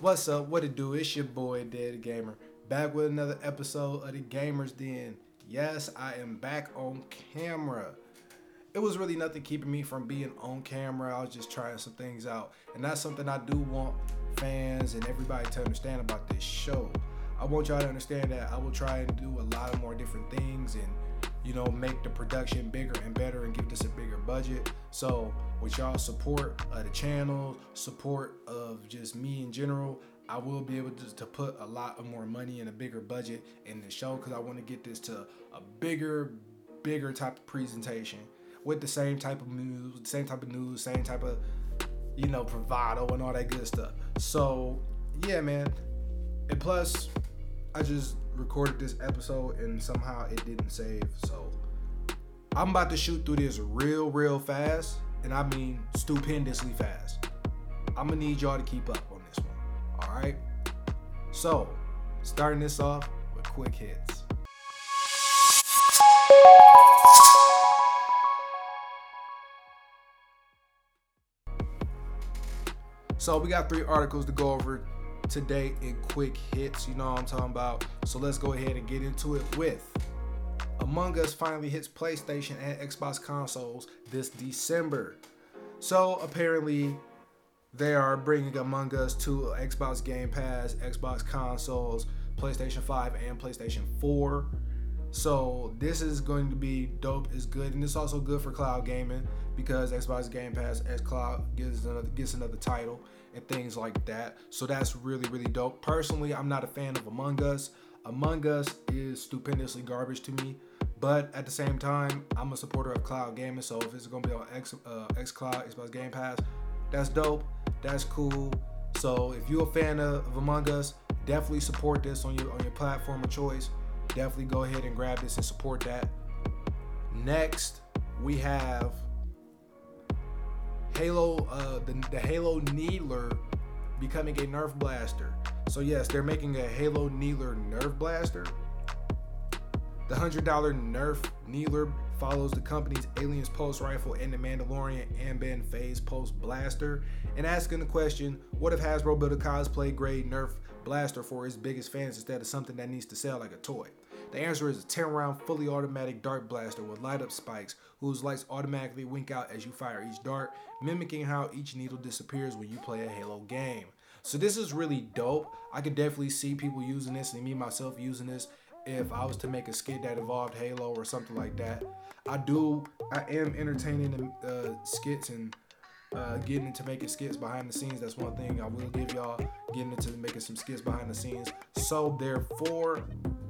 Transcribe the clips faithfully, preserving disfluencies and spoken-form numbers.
What's up? What it do? It's your boy Dead Gamer, back with another episode of The Gamers Den. Yes, I am back on camera. It was really nothing keeping me from being on camera. I was just trying some things out, and that's something I do want fans and everybody to understand about this show. I want y'all to understand that I will try and do a lot of more different things and, you know, make the production bigger and better and give this a bigger budget. So with y'all support of the channel, support of just me in general, I will be able to, to put a lot of more money and a bigger budget in the show, because I want to get this to a bigger, bigger type of presentation with the same type of news, same type of news, same type of, you know, bravado and all that good stuff. So yeah, man. And plus, I just recorded this episode and somehow it didn't save, so I'm about to shoot through this real real fast, and I mean stupendously fast. I'm gonna need y'all to keep up on this one. All right, so starting this off with quick hits. So we got three articles to go over today in quick hits, you know what I'm talking about. So let's go ahead and get into it with Among Us finally hits PlayStation and Xbox consoles this December. So apparently they are bringing Among Us to Xbox Game Pass, Xbox consoles, PlayStation five and PlayStation four. So this is going to be dope. It's good, and it's also good for cloud gaming, because Xbox Game Pass, XCloud gives another, gets another title and things like that. So that's really really dope. Personally, I'm not a fan of Among Us. Among Us is stupendously garbage to me, but at the same time, I'm a supporter of cloud gaming. So if it's gonna be on X, uh, XCloud, Xbox Game Pass, that's dope. That's cool. So if you're a fan of, of Among Us, definitely support this on your on your platform of choice. Definitely go ahead and grab this and support that. Next, we have Halo, uh, the, the Halo Needler becoming a Nerf blaster. So yes, they're making a Halo Needler Nerf blaster. The one hundred dollars Nerf Needler follows the company's Aliens Pulse Rifle and the Mandalorian Amban Phase Pulse Blaster, and asking the question, what if Hasbro built a cosplay grade Nerf blaster for its biggest fans instead of something that needs to sell like a toy? The answer is a ten round fully automatic dart blaster with light up spikes whose lights automatically wink out as you fire each dart, mimicking how each needle disappears when you play a Halo game. So this is really dope. I could definitely see people using this, and me myself using this, if I was to make a skit that involved Halo or something like that. I do, I am entertaining uh, skits and uh, getting into making skits behind the scenes. That's one thing I will give y'all, getting into making some skits behind the scenes. So therefore,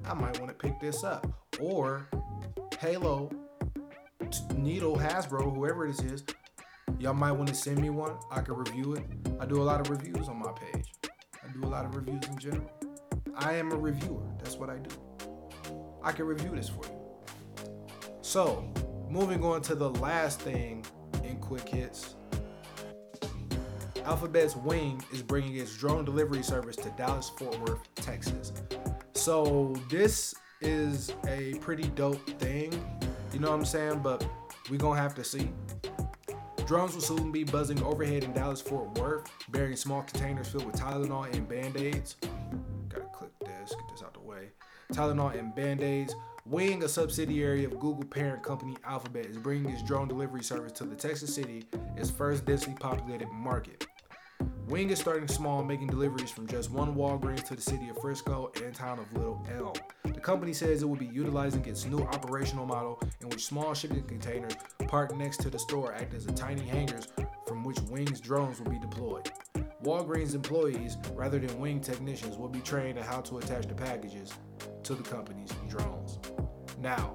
I might want to pick this up. Or Halo, Needle, Hasbro, whoever this is, y'all might want to send me one. I can review it. I do a lot of reviews on my page. I do a lot of reviews in general. I am a reviewer. That's what I do. I can review this for you. So, moving on to the last thing in quick hits. Alphabet's Wing is bringing its drone delivery service to Dallas Fort Worth, Texas. So this is a pretty dope thing, you know what I'm saying? But we're gonna have to see. Drones will soon be buzzing overhead in Dallas Fort Worth, bearing small containers filled with Tylenol and Band-Aids. Gotta click this, get this out the way. Tylenol and Band-Aids. Wing, a subsidiary of Google parent company Alphabet, is bringing its drone delivery service to the Texas city, its first densely populated market. Wing is starting small, making deliveries from just one Walgreens to the city of Frisco and town of Little Elm. The company says it will be utilizing its new operational model, in which small shipping containers parked next to the store act as the tiny hangars from which Wing's drones will be deployed. Walgreens employees, rather than Wing technicians, will be trained on how to attach the packages to the company's drones. Now,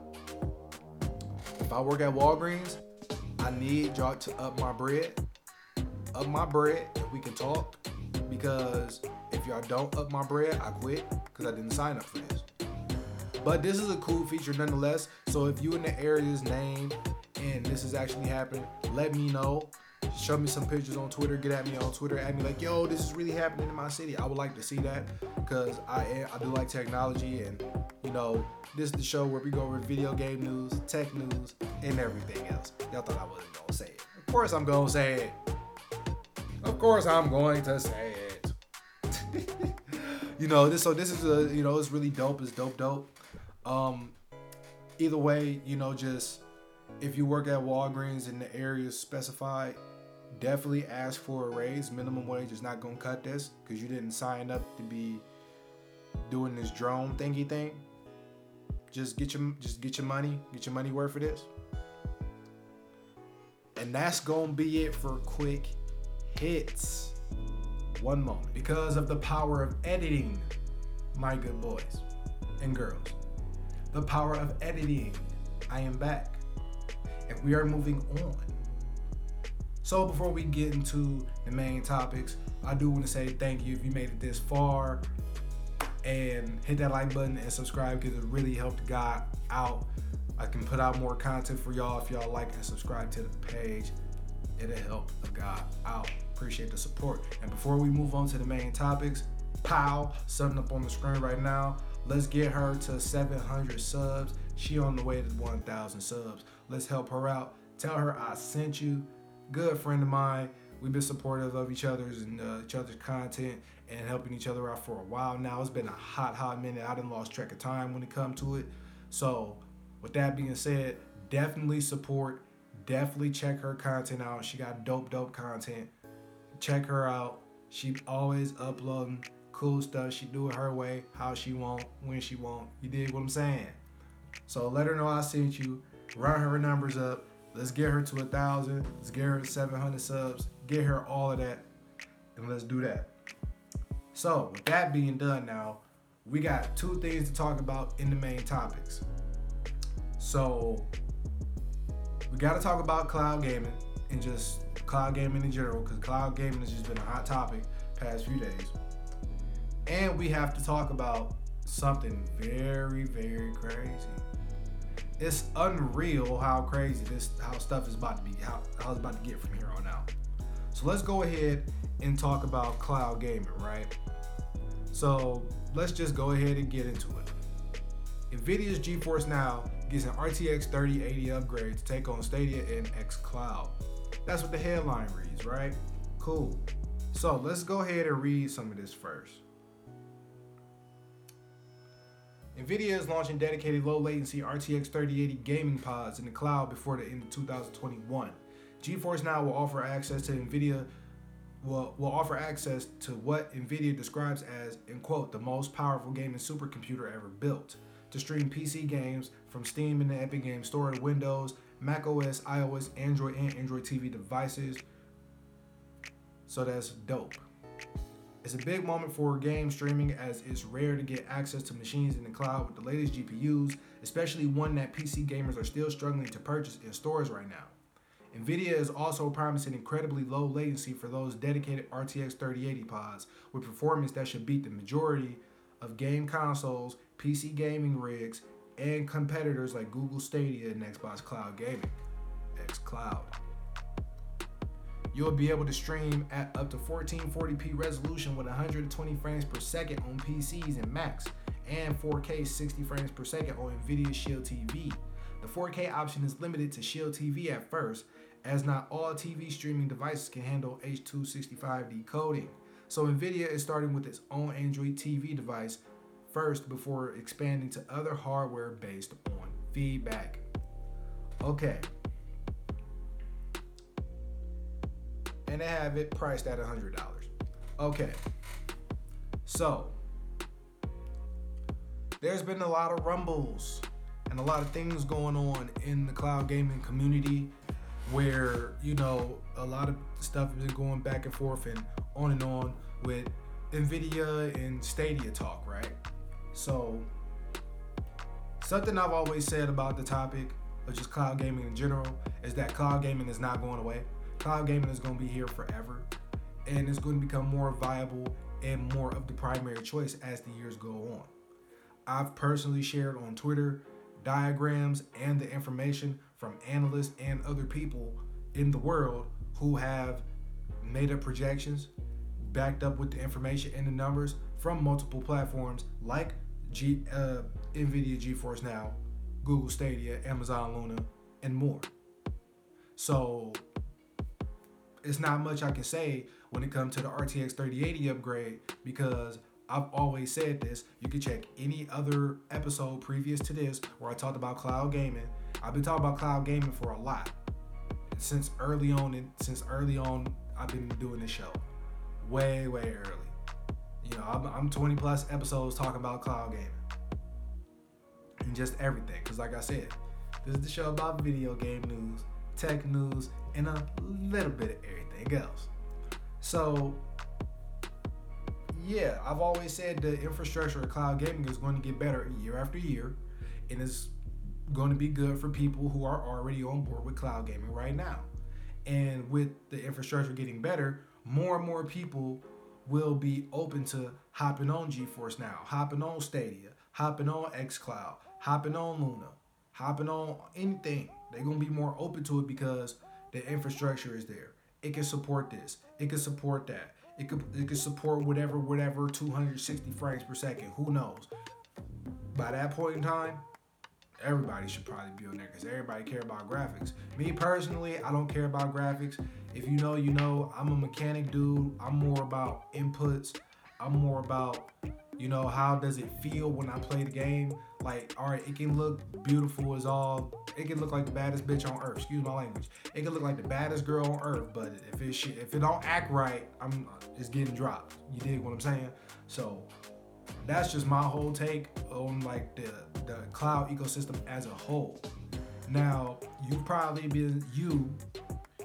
if I work at Walgreens, I need y'all to up my bread. Up my bread if we can talk, because if y'all don't up my bread, I quit, because I didn't sign up for this. But this is a cool feature nonetheless. So if you in the area's name and this is actually happening, let me know. Show me some pictures on Twitter. Get at me on Twitter. At me like, yo, this is really happening in my city. I would like to see that, because I am, I do like technology, and you know, this is the show where we go over video game news, tech news, and everything else. Y'all thought I wasn't gonna say it. Of course I'm gonna say it. Of course I'm going to say it. you know, this so this is a, you know, it's really dope. It's dope, dope. Um, either way, you know, just if you work at Walgreens in the area specified, definitely ask for a raise. Minimum wage is not gonna cut this because you didn't sign up to be doing this drone thingy thing. Just get your just get your money, get your money worth for this. And that's gonna be it for quick hits. One moment. Because of the power of editing, my good boys and girls, the power of editing, I am back. And we are moving on. So before we get into the main topics, I do want to say thank you if you made it this far. And hit that like button and subscribe because it really helped God out. I can put out more content for y'all if y'all like and subscribe to the page. It'll help God out. Appreciate the support. And before we move on to the main topics, pow, something up on the screen right now. Let's get her to seven hundred subs. She on the way to one thousand subs. Let's help her out. Tell her I sent you. Good friend of mine. We've been supportive of each other's and uh, each other's content and helping each other out for a while now. It's been a hot, hot minute. I done lost track of time when it comes to it. So with that being said, definitely support. Definitely check her content out. She got dope, dope content. Check her out. She always uploading cool stuff. She do it her way, how she want, when she want. You dig what I'm saying? So let her know I sent you. Run her numbers up. Let's get her to one thousand. Let's get her to seven hundred subs. Get her all of that. And let's do that. So with that being done now, we got two things to talk about in the main topics. So we got to talk about cloud gaming and just cloud gaming in general, because cloud gaming has just been a hot topic past few days. And we have to talk about something very, very crazy. It's unreal how crazy this, how stuff is about to be, how, how it's about to get from here on out. So let's go ahead and talk about cloud gaming, right? So let's just go ahead and get into it. NVIDIA's GeForce Now gets an R T X thirty eighty upgrade to take on Stadia and XCloud. That's what the headline reads, right? Cool. So let's go ahead and read some of this first. NVIDIA is launching dedicated low-latency R T X thirty eighty gaming pods in the cloud before the end of two thousand twenty-one. GeForce Now will offer access to NVIDIA will, will offer access to what NVIDIA describes as, in quote, the most powerful gaming supercomputer ever built to stream P C games from Steam and the Epic Games Store to Windows, Mac O S, iOS, Android, and Android T V devices. So that's dope. It's a big moment for game streaming as it's rare to get access to machines in the cloud with the latest G P Us, especially one that P C gamers are still struggling to purchase in stores right now. NVIDIA is also promising incredibly low latency for those dedicated R T X thirty eighty pods, with performance that should beat the majority of game consoles, P C gaming rigs, and competitors like Google Stadia and Xbox Cloud Gaming, XCloud. You'll be able to stream at up to fourteen forty p resolution with one hundred twenty frames per second on P Cs and Macs, and four K sixty frames per second on NVIDIA Shield T V. The four K option is limited to Shield T V at first, as not all T V streaming devices can handle H two sixty-five decoding. So NVIDIA is starting with its own Android T V device first before expanding to other hardware based on feedback. Okay. And they have it priced at one hundred dollars. Okay. So, there's been a lot of rumbles and a lot of things going on in the cloud gaming community where, you know, a lot of stuff has been going back and forth and on and on with NVIDIA and Stadia talk, right? So, something I've always said about the topic of just cloud gaming in general is that cloud gaming is not going away. Cloud gaming is going to be here forever, and it's going to become more viable and more of the primary choice as the years go on. I've personally shared on Twitter diagrams and the information from analysts and other people in the world who have made up projections, backed up with the information and the numbers from multiple platforms like G, uh, NVIDIA GeForce Now, Google Stadia, Amazon Luna, and more. So it's not much I can say when it comes to the R T X thirty eighty upgrade because I've always said this. You can check any other episode previous to this where I talked about cloud gaming. I've been talking about cloud gaming for a lot. Since early on, and since early on, I've been doing this show. Way, way early. You know, I'm, I'm twenty plus episodes talking about cloud gaming. And just everything. Because like I said, this is the show about video game news, tech news, and a little bit of everything else. So, yeah, I've always said the infrastructure of cloud gaming is going to get better year after year, and it's going to be good for people who are already on board with cloud gaming right now. And with the infrastructure getting better, more and more people will be open to hopping on GeForce Now, hopping on Stadia, hopping on XCloud, hopping on Luna, hopping on anything. They're going to be more open to it because the infrastructure is there. It can support this. It can support that. It could it could support whatever, whatever, two hundred sixty frames per second. Who knows? By that point in time, everybody should probably be on there because everybody care about graphics. Me personally, I don't care about graphics. If you know, you know. I'm a mechanic dude. I'm more about inputs. I'm more about, you know, how does it feel when I play the game? Like, all right, it can look beautiful as all. It can look like the baddest bitch on earth. Excuse my language. It can look like the baddest girl on earth, but if it shit, if it don't act right, I'm it's getting dropped. You dig what I'm saying? So that's just my whole take on like the the cloud ecosystem as a whole. Now you've probably been you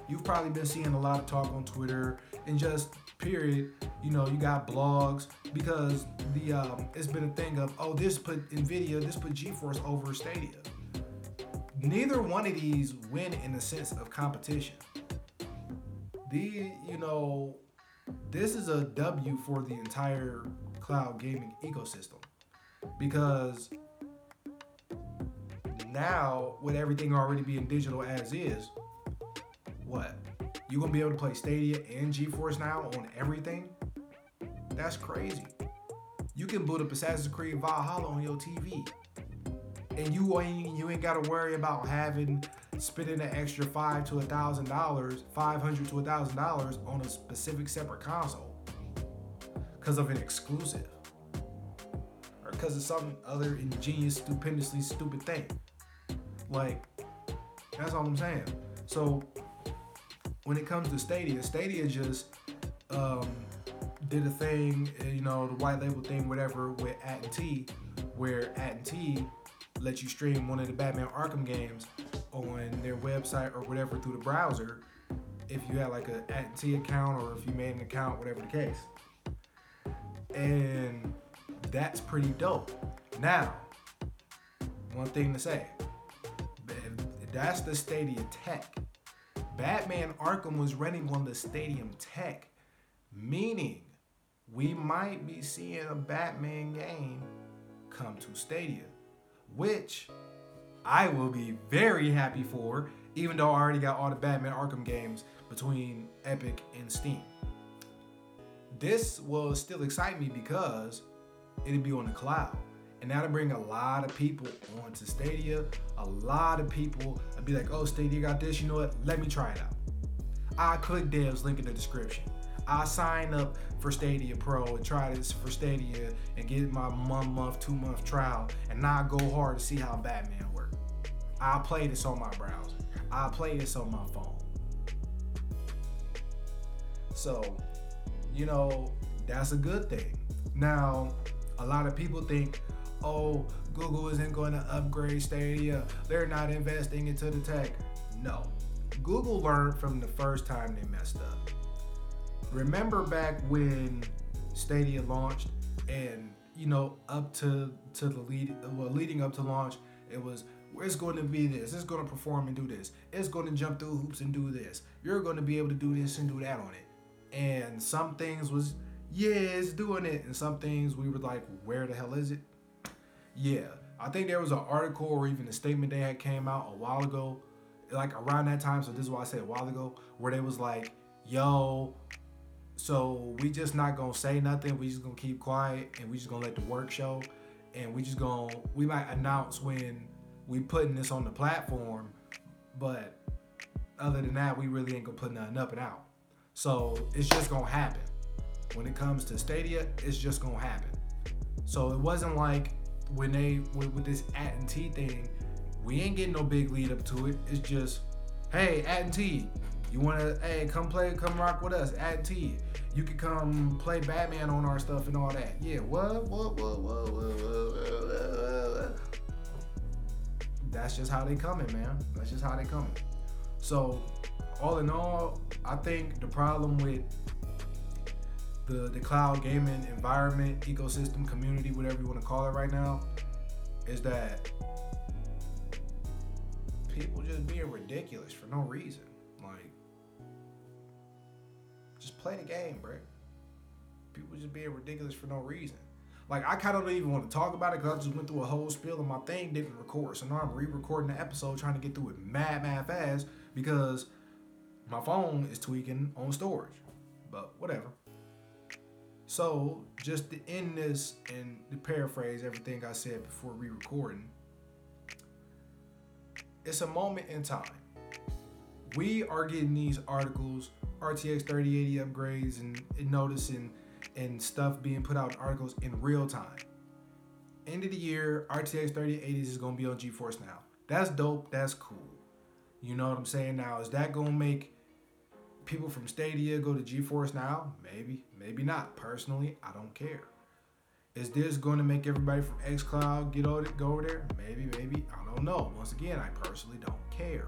you've probably been seeing a lot of talk on Twitter and just period. You know, you got blogs because the um, it's been a thing of, oh, this put NVIDIA, this put GeForce over Stadia. Neither one of these win in the sense of competition. The, you know, this is a W for the entire cloud gaming ecosystem because now with everything already being digital as is, what? You're going to be able to play Stadia and GeForce Now on everything? That's crazy. You can boot up Assassin's Creed Valhalla on your T V. And you ain't you ain't gotta worry about having spending an extra five to a thousand dollars, five hundred to a thousand dollars on a specific separate console because of an exclusive or because of some other ingenious, stupendously stupid thing. Like that's all I'm saying. So when it comes to Stadia, Stadia just um, did a thing, you know, the white label thing, whatever, with A T and T, where A T and T let you stream one of the Batman Arkham games on their website or whatever through the browser if you had like an A T and T account or if you made an account, whatever the case. And that's pretty dope. Now, one thing to say, that's the Stadia tech. Batman Arkham was running on the Stadium tech, meaning we might be seeing a Batman game come to Stadia, which I will be very happy for, even though I already got all the Batman Arkham games between Epic and Steam. This will still excite me because it'll be on the cloud. And that'll bring a lot of people onto Stadia. A lot of people will be like, oh, Stadia got this, you know what? Let me try it out. I click Dev's link in the description. I sign up for Stadia Pro and try this for Stadia and get my one month, two month trial and not go hard to see how Batman works. I play this on my browser. I play this on my phone. So, you know, that's a good thing. Now, a lot of people think, oh, Google isn't going to upgrade Stadia. They're not investing into the tech. No, Google learned from the first time they messed up. Remember back when Stadia launched and, you know, up to, to the lead, well, leading up to launch, it was, it's going to be this, it's going to perform and do this, it's going to jump through hoops and do this, you're going to be able to do this and do that on it. And some things was, yeah, it's doing it. And some things we were like, where the hell is it? Yeah, I think there was an article or even a statement they had came out a while ago, like around that time. So this is why I said a while ago, where they was like, yo, so we just not gonna say nothing. We just gonna keep quiet and we just gonna let the work show. And we just gonna, we might announce when we putting this on the platform, but other than that, we really ain't gonna put nothing up and out. So it's just gonna happen. When it comes to Stadia, it's just gonna happen. So it wasn't like when they with, with this A T and T thing, we ain't getting no big lead up to it. It's just, hey, A T and T, you want to, hey, come play, come rock with us, A T and T. You can come play Batman on our stuff and all that. Yeah, what, what, what, what, what, what, what, what, what. That's just how they coming, man. That's just how they coming. So, all in all, I think the problem with the, the cloud gaming environment, ecosystem, community, whatever you want to call it right now, is that people just being ridiculous for no reason. Like, just play the game, bro. People just being ridiculous for no reason. Like, I kind of don't even want to talk about it because I just went through a whole spiel and my thing didn't record. So now I'm re-recording the episode trying to get through it mad, mad fast because my phone is tweaking on storage. But whatever. So, just to end this and to paraphrase everything I said before re-recording, it's a moment in time. We are getting these articles, R T X thirty eighty upgrades and, and notice and, and stuff being put out in articles in real time. End of the year, R T X thirty eighties is going to be on GeForce Now. That's dope. That's cool. You know what I'm saying? Now, is that going to make people from Stadia go to GeForce Now? Maybe, maybe not. Personally, I don't care. Is this going to make everybody from XCloud get over, go over there? Maybe, maybe. I don't know. Once again, I personally don't care.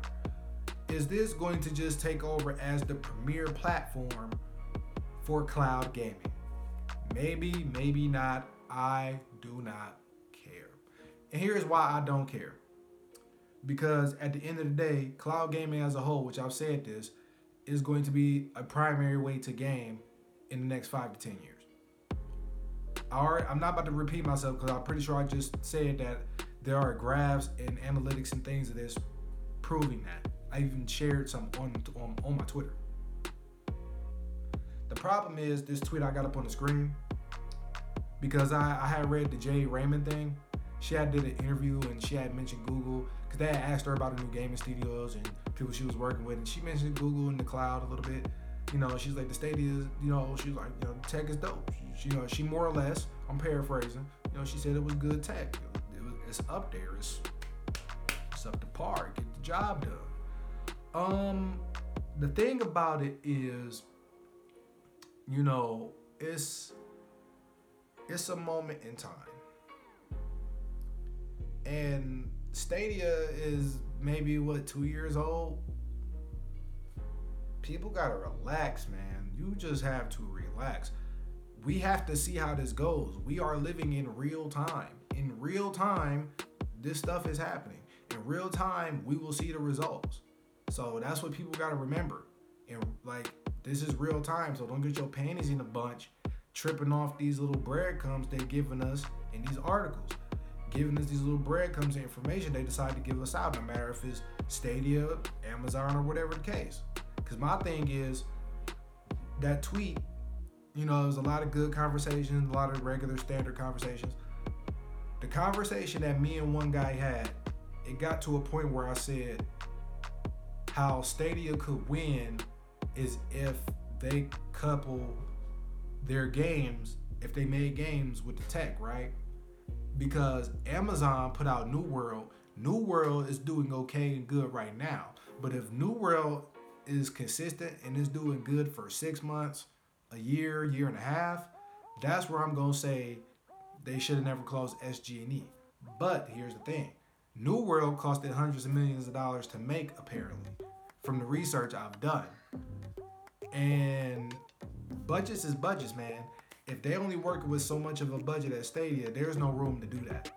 Is this going to just take over as the premier platform for cloud gaming? Maybe, maybe not. I do not care. And here's why I don't care. Because at the end of the day, cloud gaming as a whole, which I've said this, is going to be a primary way to game in the next five to ten years. All right, I'm not about to repeat myself because I'm pretty sure I just said that there are graphs and analytics and things of this proving that. I even shared some on, on, on my Twitter. The problem is this tweet I got up on the screen because I, I had read the Jay Raymond thing. She had did an interview and she had mentioned Google because they had asked her about her new gaming studios and people she was working with, and she mentioned Google and the cloud a little bit. You know, she's like the Stadia, you know, she's like, you know, tech is dope. She, you know, she more or less, I'm paraphrasing, you know, she said it was good tech. It was, it's up there. It's, it's up to par. Get the job done. Um, the thing about it is, you know, it's it's a moment in time. And Stadia is maybe, what, two years old? People gotta relax, man. You just have to relax. We have to see how this goes. We are living in real time. In real time, this stuff is happening. In real time, we will see the results. So that's what people gotta remember. And like, this is real time, so don't get your panties in a bunch tripping off these little breadcrumbs they're giving us in these articles. Giving us these little breadcrumbs of information they decide to give us out, no matter if it's Stadia, Amazon, or whatever the case. Because my thing is, that tweet, you know, it was a lot of good conversations, a lot of regular standard conversations. The conversation that me and one guy had, it got to a point where I said how Stadia could win is if they couple their games, if they made games with the tech, right? Because Amazon put out New World. New World is doing okay and good right now. But if New World is consistent and is doing good for six months, a year, year and a half, that's where I'm going to say they should have never closed S G E. But here's the thing. New World costed hundreds of millions of dollars to make, apparently, from the research I've done. And budgets is budgets, man. If they only work with so much of a budget at Stadia, there's no room to do that.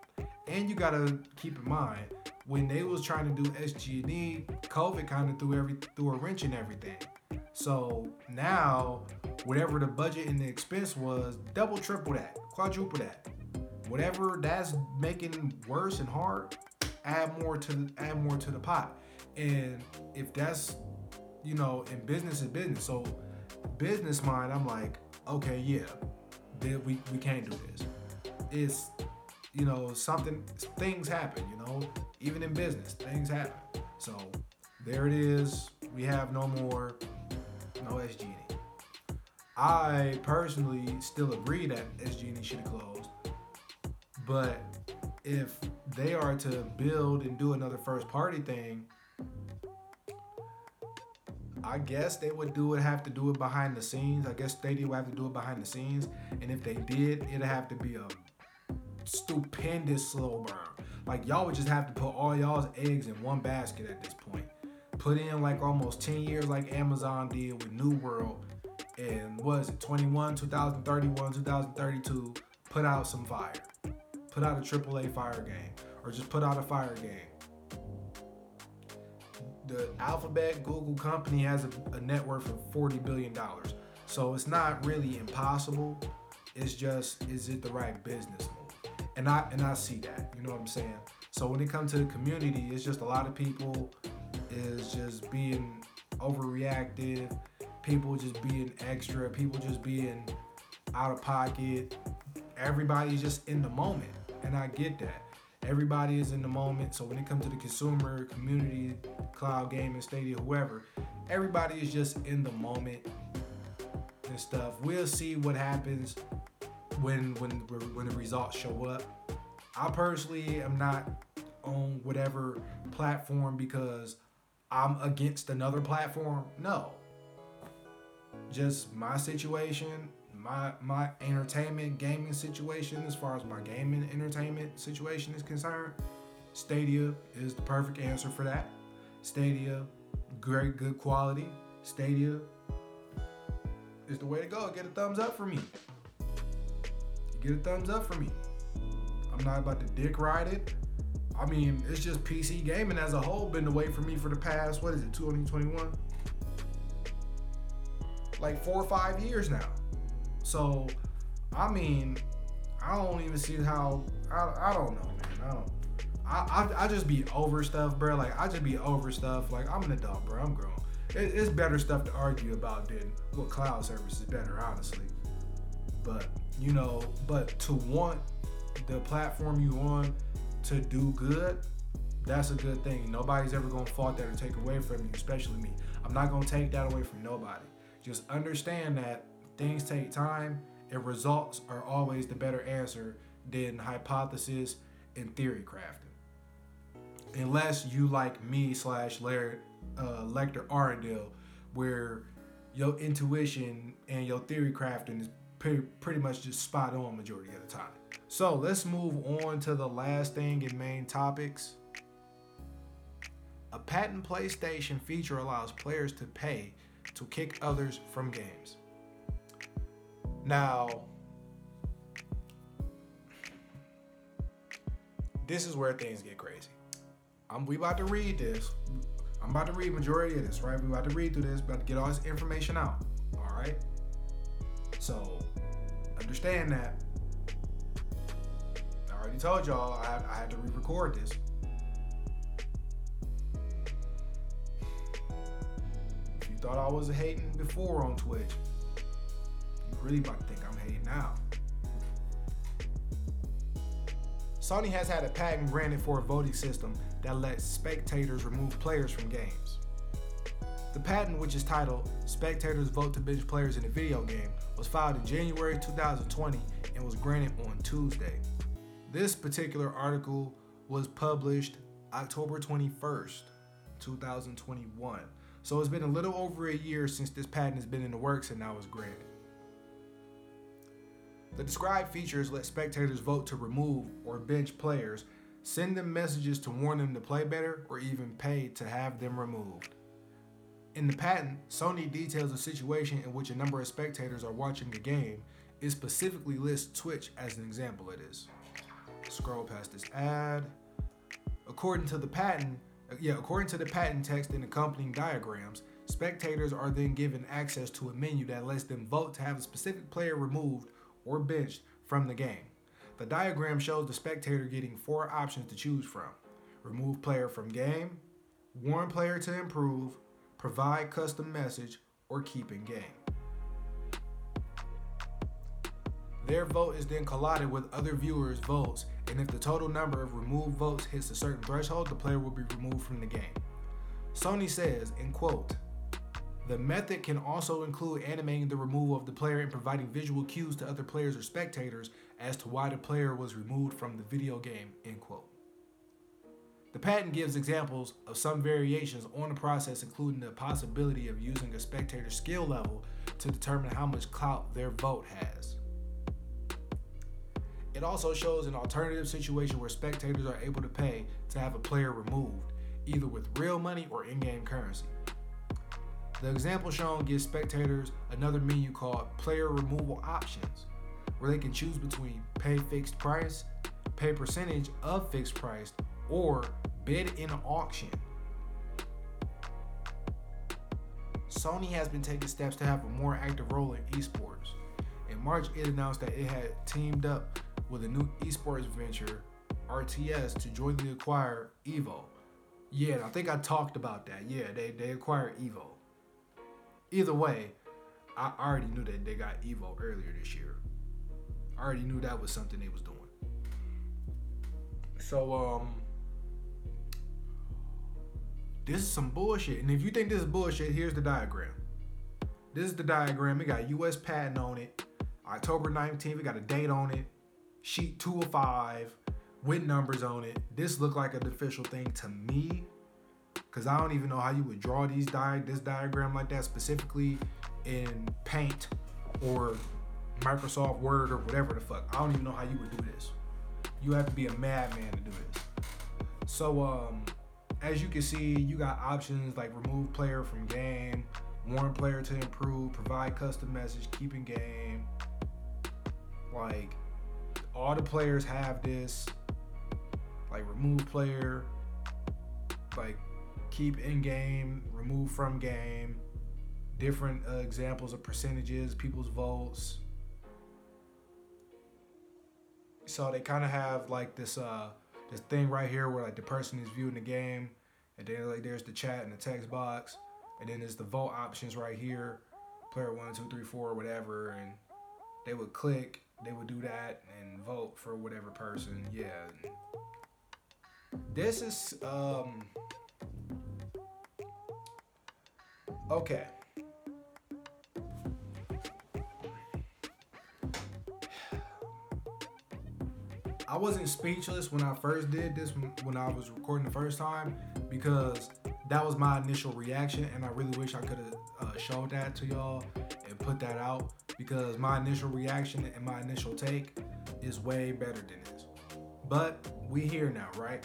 And you gotta keep in mind, when they was trying to do S G E, COVID kind of threw every threw a wrench in everything. So now, whatever the budget and the expense was, double, triple that, quadruple that. Whatever that's making worse and hard, add more to add more to the pot. And if that's, you know, in business is business. So business mind, I'm like, okay, yeah. We, we can't do this. It's, you know, something, things happen, you know, even in business, things happen. So there it is. We have no more, no S G E. I personally still agree that S G E should have closed. But if they are to build and do another first party thing, I guess they would do it, have to do it behind the scenes. I guess Stadia would have to do it behind the scenes. And if they did, it'd have to be a stupendous slow burn. Like, y'all would just have to put all y'all's eggs in one basket at this point. Put in like almost ten years like Amazon did with New World. And what is it, twenty-one, two thousand thirty-one, two thousand thirty-two, put out some fire. Put out a triple A fire game, or just put out a fire game. The Alphabet Google company has a, a net worth of forty billion dollars. So it's not really impossible. It's just, is it the right business move? And I and I see that, you know what I'm saying? So when it comes to the community, it's just a lot of people is just being overreactive. People just being extra. People just being out of pocket. Everybody's just in the moment. And I get that. Everybody is in the moment. So when it comes to the consumer, community, cloud gaming, Stadia, whoever, everybody is just in the moment and stuff. We'll see what happens when when when the results show up. I personally am not on whatever platform because I'm against another platform. No. Just my situation, my my entertainment gaming situation, as far as my gaming entertainment situation is concerned, Stadia is the perfect answer for that. Stadia, great, good quality. Stadia is the way to go. Get a thumbs up for me. Get a thumbs up for me. I'm not about to dick ride it. I mean, it's just P C gaming as a whole been the way for me for the past, what is it, twenty twenty-one? Like four or five years now. So, I mean, I don't even see how, I, I don't know, man. I don't, I, I I just be over stuff, bro. Like, I just be over stuff. Like, I'm an adult, bro. I'm grown. It, it's better stuff to argue about than what cloud service is better, honestly. But, you know, but to want the platform you on to do good, that's a good thing. Nobody's ever going to fault that or take away from you, especially me. I'm not going to take that away from nobody. Just understand that things take time and results are always the better answer than hypothesis and theory crafting. Unless you like me slash Laird, uh, Lecter Arendelle, where your intuition and your theory crafting is pretty, pretty much just spot on majority of the time. So let's move on to the last thing in main topics. A patent PlayStation feature allows players to pay to kick others from games. Now, this is where things get crazy. I'm we about to read this. I'm about to read majority of this, right? We about to read through this, about to get all this information out. All right. So understand that. I already told y'all I had, I had to re-record this. Thought I was hating before on Twitch. You really about to think I'm hating now. Sony has had a patent granted for a voting system that lets spectators remove players from games. The patent, which is titled Spectators Vote to Bench Players in a Video Game, was filed in January twenty twenty and was granted on Tuesday. This particular article was published October twenty-first, twenty twenty-one. So it's been a little over a year since this patent has been in the works and now is granted. The described features let spectators vote to remove or bench players, send them messages to warn them to play better, or even pay to have them removed. In the patent, Sony details a situation in which a number of spectators are watching the game. It specifically lists Twitch as an example of this. Scroll past this ad. According to the patent, Yeah, according to the patent text and accompanying diagrams, spectators are then given access to a menu that lets them vote to have a specific player removed or benched from the game. The diagram shows the spectator getting four options to choose from: remove player from game, warn player to improve, provide custom message, or keep in game. Their vote is then collided with other viewers' votes, and if the total number of removed votes hits a certain threshold, the player will be removed from the game. Sony says, in quote, The method can also include animating the removal of the player and providing visual cues to other players or spectators as to why the player was removed from the video game, end quote. The patent gives examples of some variations on the process, including the possibility of using a spectator skill level to determine how much clout their vote has. It also shows an alternative situation where spectators are able to pay to have a player removed, either with real money or in-game currency. The example shown gives spectators another menu called Player Removal Options, where they can choose between Pay Fixed Price, Pay Percentage of Fixed Price, or Bid in Auction. Sony has been taking steps to have a more active role in esports. In March, it announced that it had teamed up with a new esports venture, R T S, to jointly acquire Evo. Yeah, and I think I talked about that. Yeah, they, they acquired Evo. Either way, I already knew that they got Evo earlier this year. I already knew that was something they was doing. So, um, this is some bullshit. And if you think this is bullshit, here's the diagram. This is the diagram. It got U S patent on it. October nineteenth, it got a date on it. Sheet two oh five with numbers on it. This looked like an official thing to me, because I don't even know how you would draw these di- this diagram like that, specifically in Paint or Microsoft Word or whatever the fuck. I don't even know how you would do this. You have to be a madman to do this. So um, as you can see, you got options like remove player from game, warn player to improve, provide custom message, keep in game. Like, all the players have this. Like, remove player, like, keep in game, remove from game, different uh, examples of percentages, people's votes. So they kind of have like this uh, this thing right here where like the person is viewing the game, and then like there's the chat and the text box, and then there's the vote options right here, player one, two, three, four, whatever, and they would click, they would do that and vote for whatever person. Yeah. This is um. Okay. I wasn't speechless when I first did this, when I was recording the first time, because that was my initial reaction, and I really wish I could have uh, showed that to y'all and put that out, because my initial reaction and my initial take is way better than this. But we here now, right?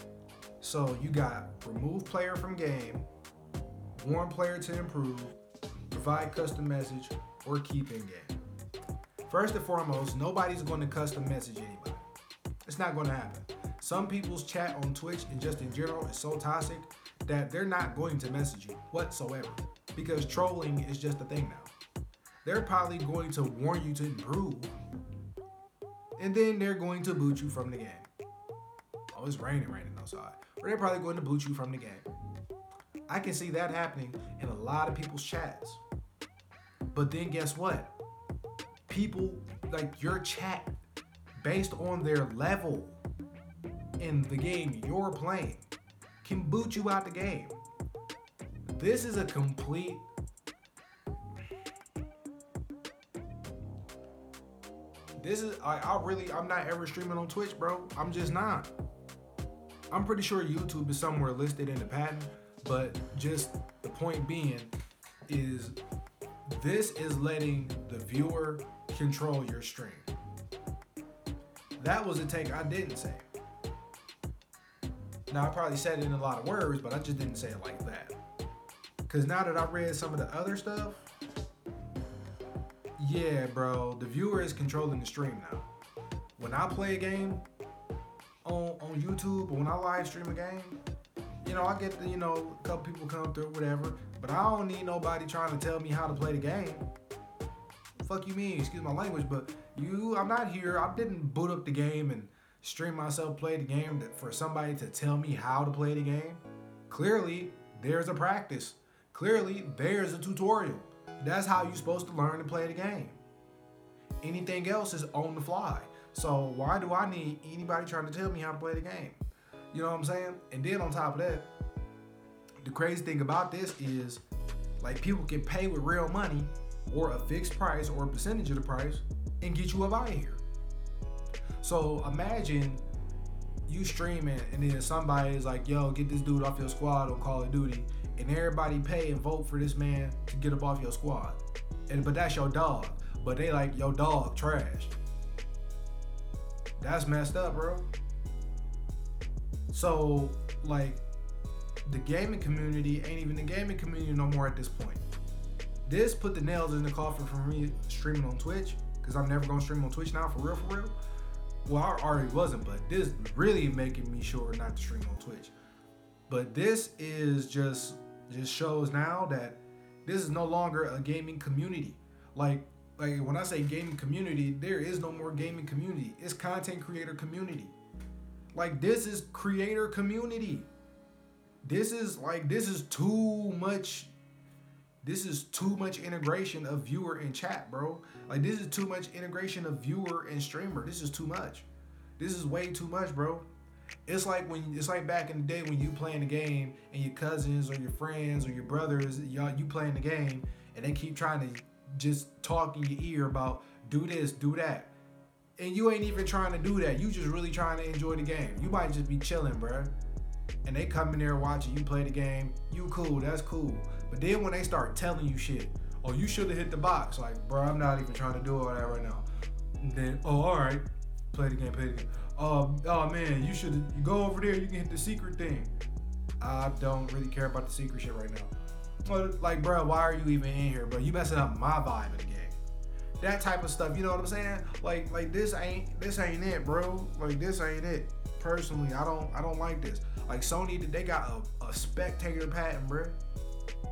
So you got remove player from game, warn player to improve, provide custom message, or keep in game. First and foremost, nobody's going to custom message anybody. It's not going to happen. Some people's chat on Twitch and just in general is so toxic that they're not going to message you whatsoever, because trolling is just a thing now. They're probably going to warn you to improve, and then they're going to boot you from the game. Oh, it's raining, raining outside. Or they're probably going to boot you from the game. I can see that happening in a lot of people's chats. But then guess what? People, like, your chat, based on their level in the game you're playing, can boot you out the game. This is a complete... This is, I, I really, I'm not ever streaming on Twitch, bro. I'm just not. I'm pretty sure YouTube is somewhere listed in the patent. But just the point being is this is letting the viewer control your stream. That was a take I didn't say. Now, I probably said it in a lot of words, but I just didn't say it like that. Because now that I read some of the other stuff, yeah, bro, the viewer is controlling the stream now. When I play a game on, on YouTube, or when I live stream a game, you know, I get, the, you know, a couple people come through, whatever, but I don't need nobody trying to tell me how to play the game. Fuck you mean, excuse my language, but you, I'm not here. I didn't boot up the game and stream myself, play the game for somebody to tell me how to play the game. Clearly, there's a practice. Clearly, there's a tutorial. That's how you're supposed to learn to play the game. Anything else is on the fly. So why do I need anybody trying to tell me how to play the game? You know what I'm saying? And then on top of that, the crazy thing about this is Like, people can pay with real money or a fixed price or a percentage of the price and get you up out of here. So imagine you streaming and then somebody is like, yo, get this dude off your squad on Call of Duty, and everybody pay and vote for this man to get up off your squad. And but that's your dog. But they like, your dog trash. That's messed up, bro. So like, the gaming community ain't even the gaming community no more at this point. This put the nails in the coffin for me streaming on Twitch, because I'm never gonna stream on Twitch now, for real, for real. Well, I already wasn't, but this really making me sure not to stream on Twitch. But this is just just shows now that this is no longer a gaming community. Like like when I say gaming community, there is no more gaming community. It's content creator community. Like, this is creator community. This is like, this is too much. This is too much integration of viewer and chat, bro. Like, this is too much integration of viewer and streamer. This is too much. This is way too much, bro. It's like when it's like back in the day when you playing the game and your cousins or your friends or your brothers, y'all, you playing the game and they keep trying to just talk in your ear about do this, do that. And you ain't even trying to do that. You just really trying to enjoy the game. You might just be chilling, bro. And they come in there watching you play the game. You cool, that's cool. But then when they start telling you shit, oh, you should have hit the box. Like, bro, I'm not even trying to do all that right now. And then, oh, all right, play the game, play the game. Oh, oh man, you should you go over there. You can hit the secret thing. I don't really care about the secret shit right now. But like, bro, why are you even in here, bro? You messing up my vibe in the game. That type of stuff, you know what I'm saying? Like, like this ain't this ain't it, bro. Like, this ain't it. Personally, I don't I don't like this. Like, Sony, they got a, a spectator patent, bro.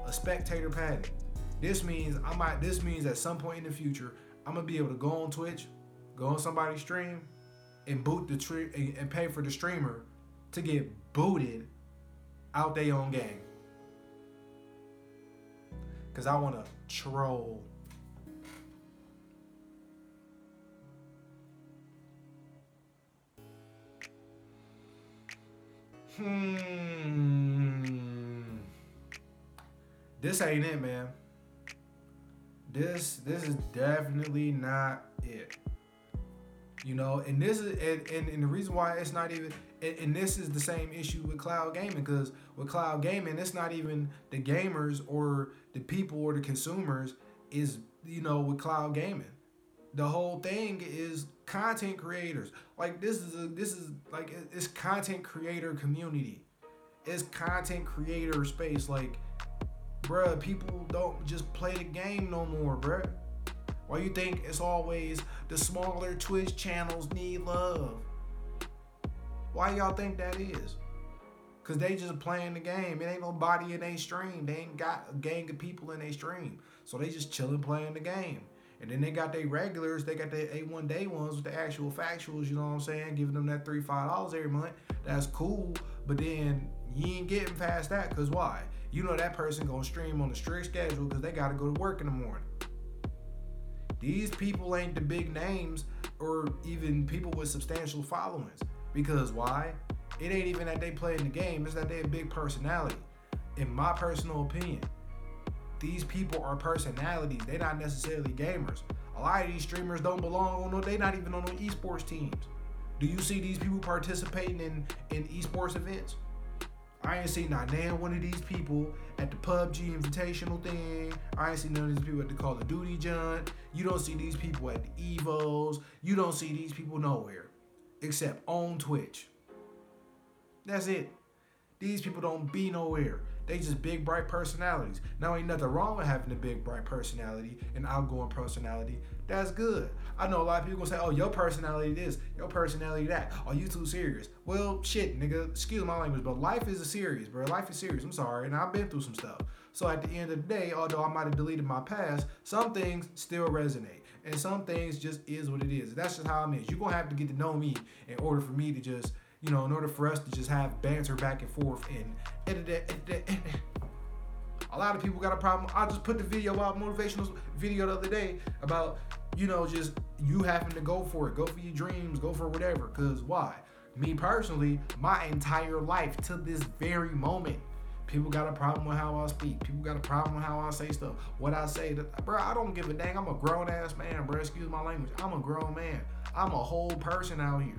A spectator patent. This means I might. This means at some point in the future, I'm gonna be able to go on Twitch, go on somebody's stream, and boot the tree and, and pay for the streamer to get booted out their own game. Cause I wanna troll. Hmm. This ain't it, man. This this is definitely not it. You know, and this is and, and, and the reason why it's not even and, and this is the same issue with cloud gaming, because with cloud gaming, it's not even the gamers or the people or the consumers is, you know, with cloud gaming. The whole thing is content creators. Like, this is a, this is like it's content creator community. It's content creator space. Like, bruh, people don't just play the game no more, bruh. Why you think it's always the smaller Twitch channels need love? Why y'all think that is? Cause they just playing the game. It ain't nobody in their stream. They ain't got a gang of people in their stream. So they just chilling playing the game. And then they got their regulars, they got their A one day ones with the actual factuals, you know what I'm saying? Giving them that three, five dollars every month. That's cool. But then you ain't getting past that, because why? You know that person gonna stream on a strict schedule because they gotta go to work in the morning. These people ain't the big names or even people with substantial followings. Because why? It ain't even that they playing the game, it's that they a big personality. In my personal opinion. These people are personalities. They're not necessarily gamers. A lot of these streamers don't belong on no, they're not even on no esports teams. Do you see these people participating in, in esports events? I ain't seen not none one of these people at the P U B G Invitational thing. I ain't seen none of these people at the Call of Duty Junk. You don't see these people at the Evos. You don't see these people nowhere except on Twitch. That's it. These people don't be nowhere. They just big, bright personalities. Now, ain't nothing wrong with having a big, bright personality and outgoing personality. That's good. I know a lot of people gonna say, oh, your personality this, your personality that. Are you too serious? Well, shit, nigga, excuse my language, but life is a serious, bro. Life is serious, I'm sorry, and I've been through some stuff. So at the end of the day, although I might have deleted my past, some things still resonate, and some things just is what it is. That's just how I'm is. You're gonna have to get to know me in order for me to just, you know, in order for us to just have banter back and forth and edit it, edit it, a lot of people got a problem. I just put the video out, motivational video the other day about, you know, just you having to go for it, go for your dreams, go for whatever. Cause why? Me personally, my entire life to this very moment, People got a problem with how I speak. People got a problem with how I say stuff. What I say, bro, I don't give a dang. I'm a grown ass man, bro. Excuse my language. I'm a grown man. I'm a whole person out here.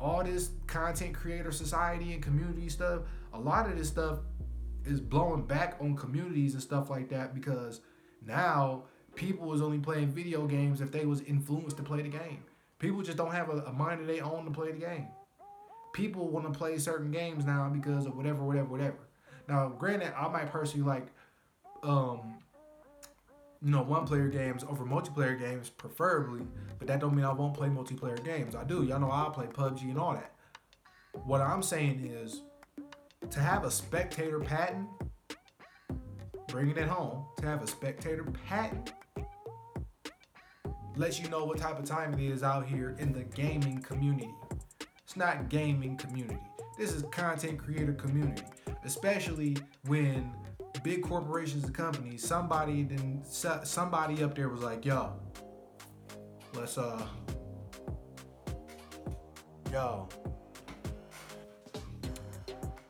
All this content creator society and community stuff, a lot of this stuff is blowing back on communities and stuff like that, because now people is only playing video games if they was influenced to play the game. People just don't have a, a mind of their own to play the game. People want to play certain games now because of whatever, whatever, whatever. Now, granted, I might personally like, um, you know, one-player games over multiplayer games, preferably, but that don't mean I won't play multiplayer games. I do. Y'all know I play P U B G and all that. What I'm saying is, to have a spectator patent, bringing it home, to have a spectator patent lets you know what type of time it is out here in the gaming community. It's not gaming community. This is content creator community, especially when big corporations and companies, somebody then somebody up there was like, yo, let's uh, yo,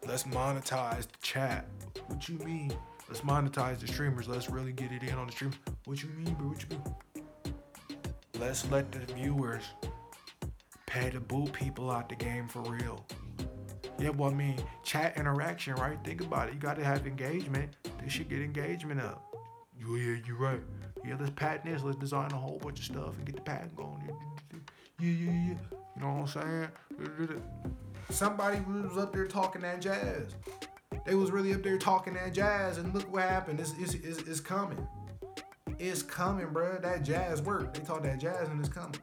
let's monetize the chat. What you mean? Let's monetize the streamers. Let's really get it in on the streamers. What you mean, bro? What you mean? Let's let the viewers pay the boo people out the game for real. Yeah, well, I mean, chat interaction, right? Think about it. You got to have engagement. This should get engagement up. Yeah, yeah, you're right. Yeah, let's patent this. Let's design a whole bunch of stuff and get the patent going. Yeah, yeah, yeah. You know what I'm saying? Somebody was up there talking that jazz. They was really up there talking that jazz, and look what happened. It's, it's, it's, it's coming. It's coming, bro. That jazz worked. They taught that jazz, and it's coming.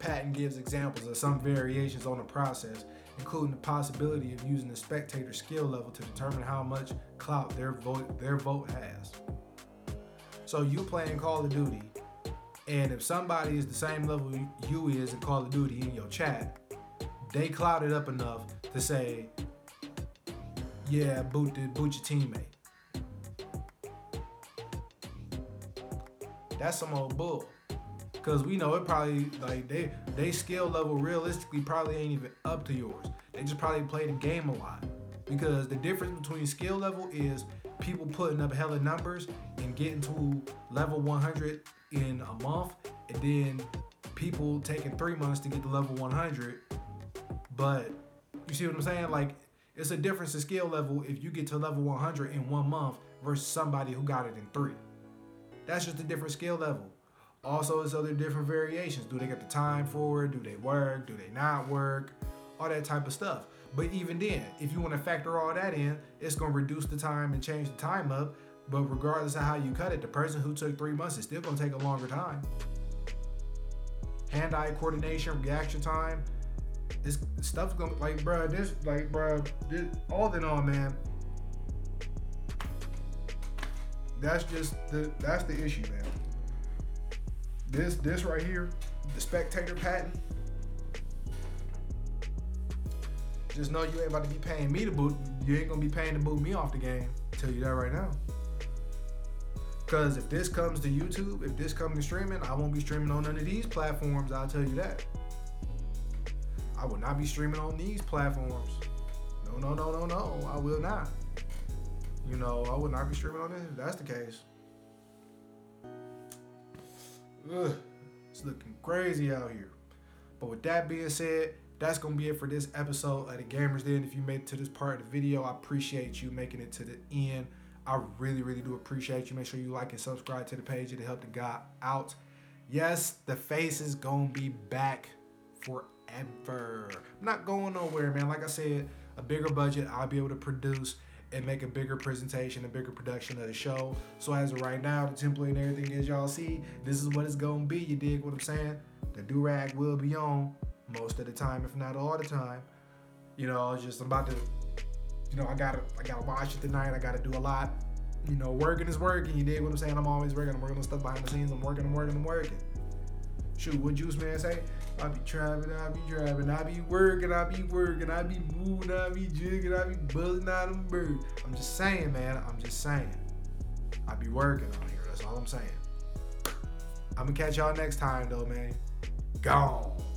Patent gives examples of some variations on the process, including the possibility of using the spectator skill level to determine how much clout their vote their vote has. So you playing Call of Duty, and if somebody is the same level you is in Call of Duty in your chat, they clouded up enough to say, yeah, boot the, boot your teammate. That's some old bull. Cause we know it probably, like, they they skill level realistically probably ain't even up to yours. They just probably play the game a lot. Because the difference between skill level is people putting up hella numbers and getting to level one hundred in a month, and then people taking three months to get to level one hundred. But you see what I'm saying? Like, it's a difference in skill level if you get to level one hundred in one month versus somebody who got it in three. That's just a different skill level. Also, there's other different variations. Do they get the time for it? Do they work? Do they not work? All that type of stuff. But even then, if you want to factor all that in, it's going to reduce the time and change the time up. But regardless of how you cut it, the person who took three months is still going to take a longer time. Hand-eye coordination, reaction time. This stuff's going to, like, bruh, this, like, bruh, this, all in all, man. That's just the, that's the issue, man. This this right here, the spectator patent. Just know you ain't about to be paying me to boot. You ain't gonna be paying to boot me off the game. I tell you that right now. Cause if this comes to YouTube, if this comes to streaming, I won't be streaming on none of these platforms. I'll tell you that. I will not be streaming on these platforms. No, no, no, no, no. I will not. You know, I will not be streaming on this. If that's the case. Ugh, it's looking crazy out here. But with that being said, that's going to be it for this episode of The Gamers Den. If you made it to this part of the video, I appreciate you making it to the end. I really, really do appreciate you. Make sure you like and subscribe to the page. It'll help the guy out. Yes, the face is going to be back forever. I'm not going nowhere, man. Like I said, a bigger budget, I'll be able to produce and make a bigger presentation, a bigger production of the show. So as of right now, the template and everything is y'all see, this is what it's gonna be. You dig what I'm saying? The do-rag will be on most of the time, if not all the time. You know, it's just I'm about to, you know, I gotta I gotta watch it tonight. I gotta do a lot. You know, working is working, you dig what I'm saying? I'm always working, I'm working on stuff behind the scenes, I'm working, I'm working, I'm working. Shoot, what Juice Man say? I be driving, I be driving, I be working, I be working, I be moving, I be jigging, I be buzzing out them birds. I'm just saying, man, I'm just saying. I be working on here, that's all I'm saying. I'm gonna catch y'all next time, though, man. Gone.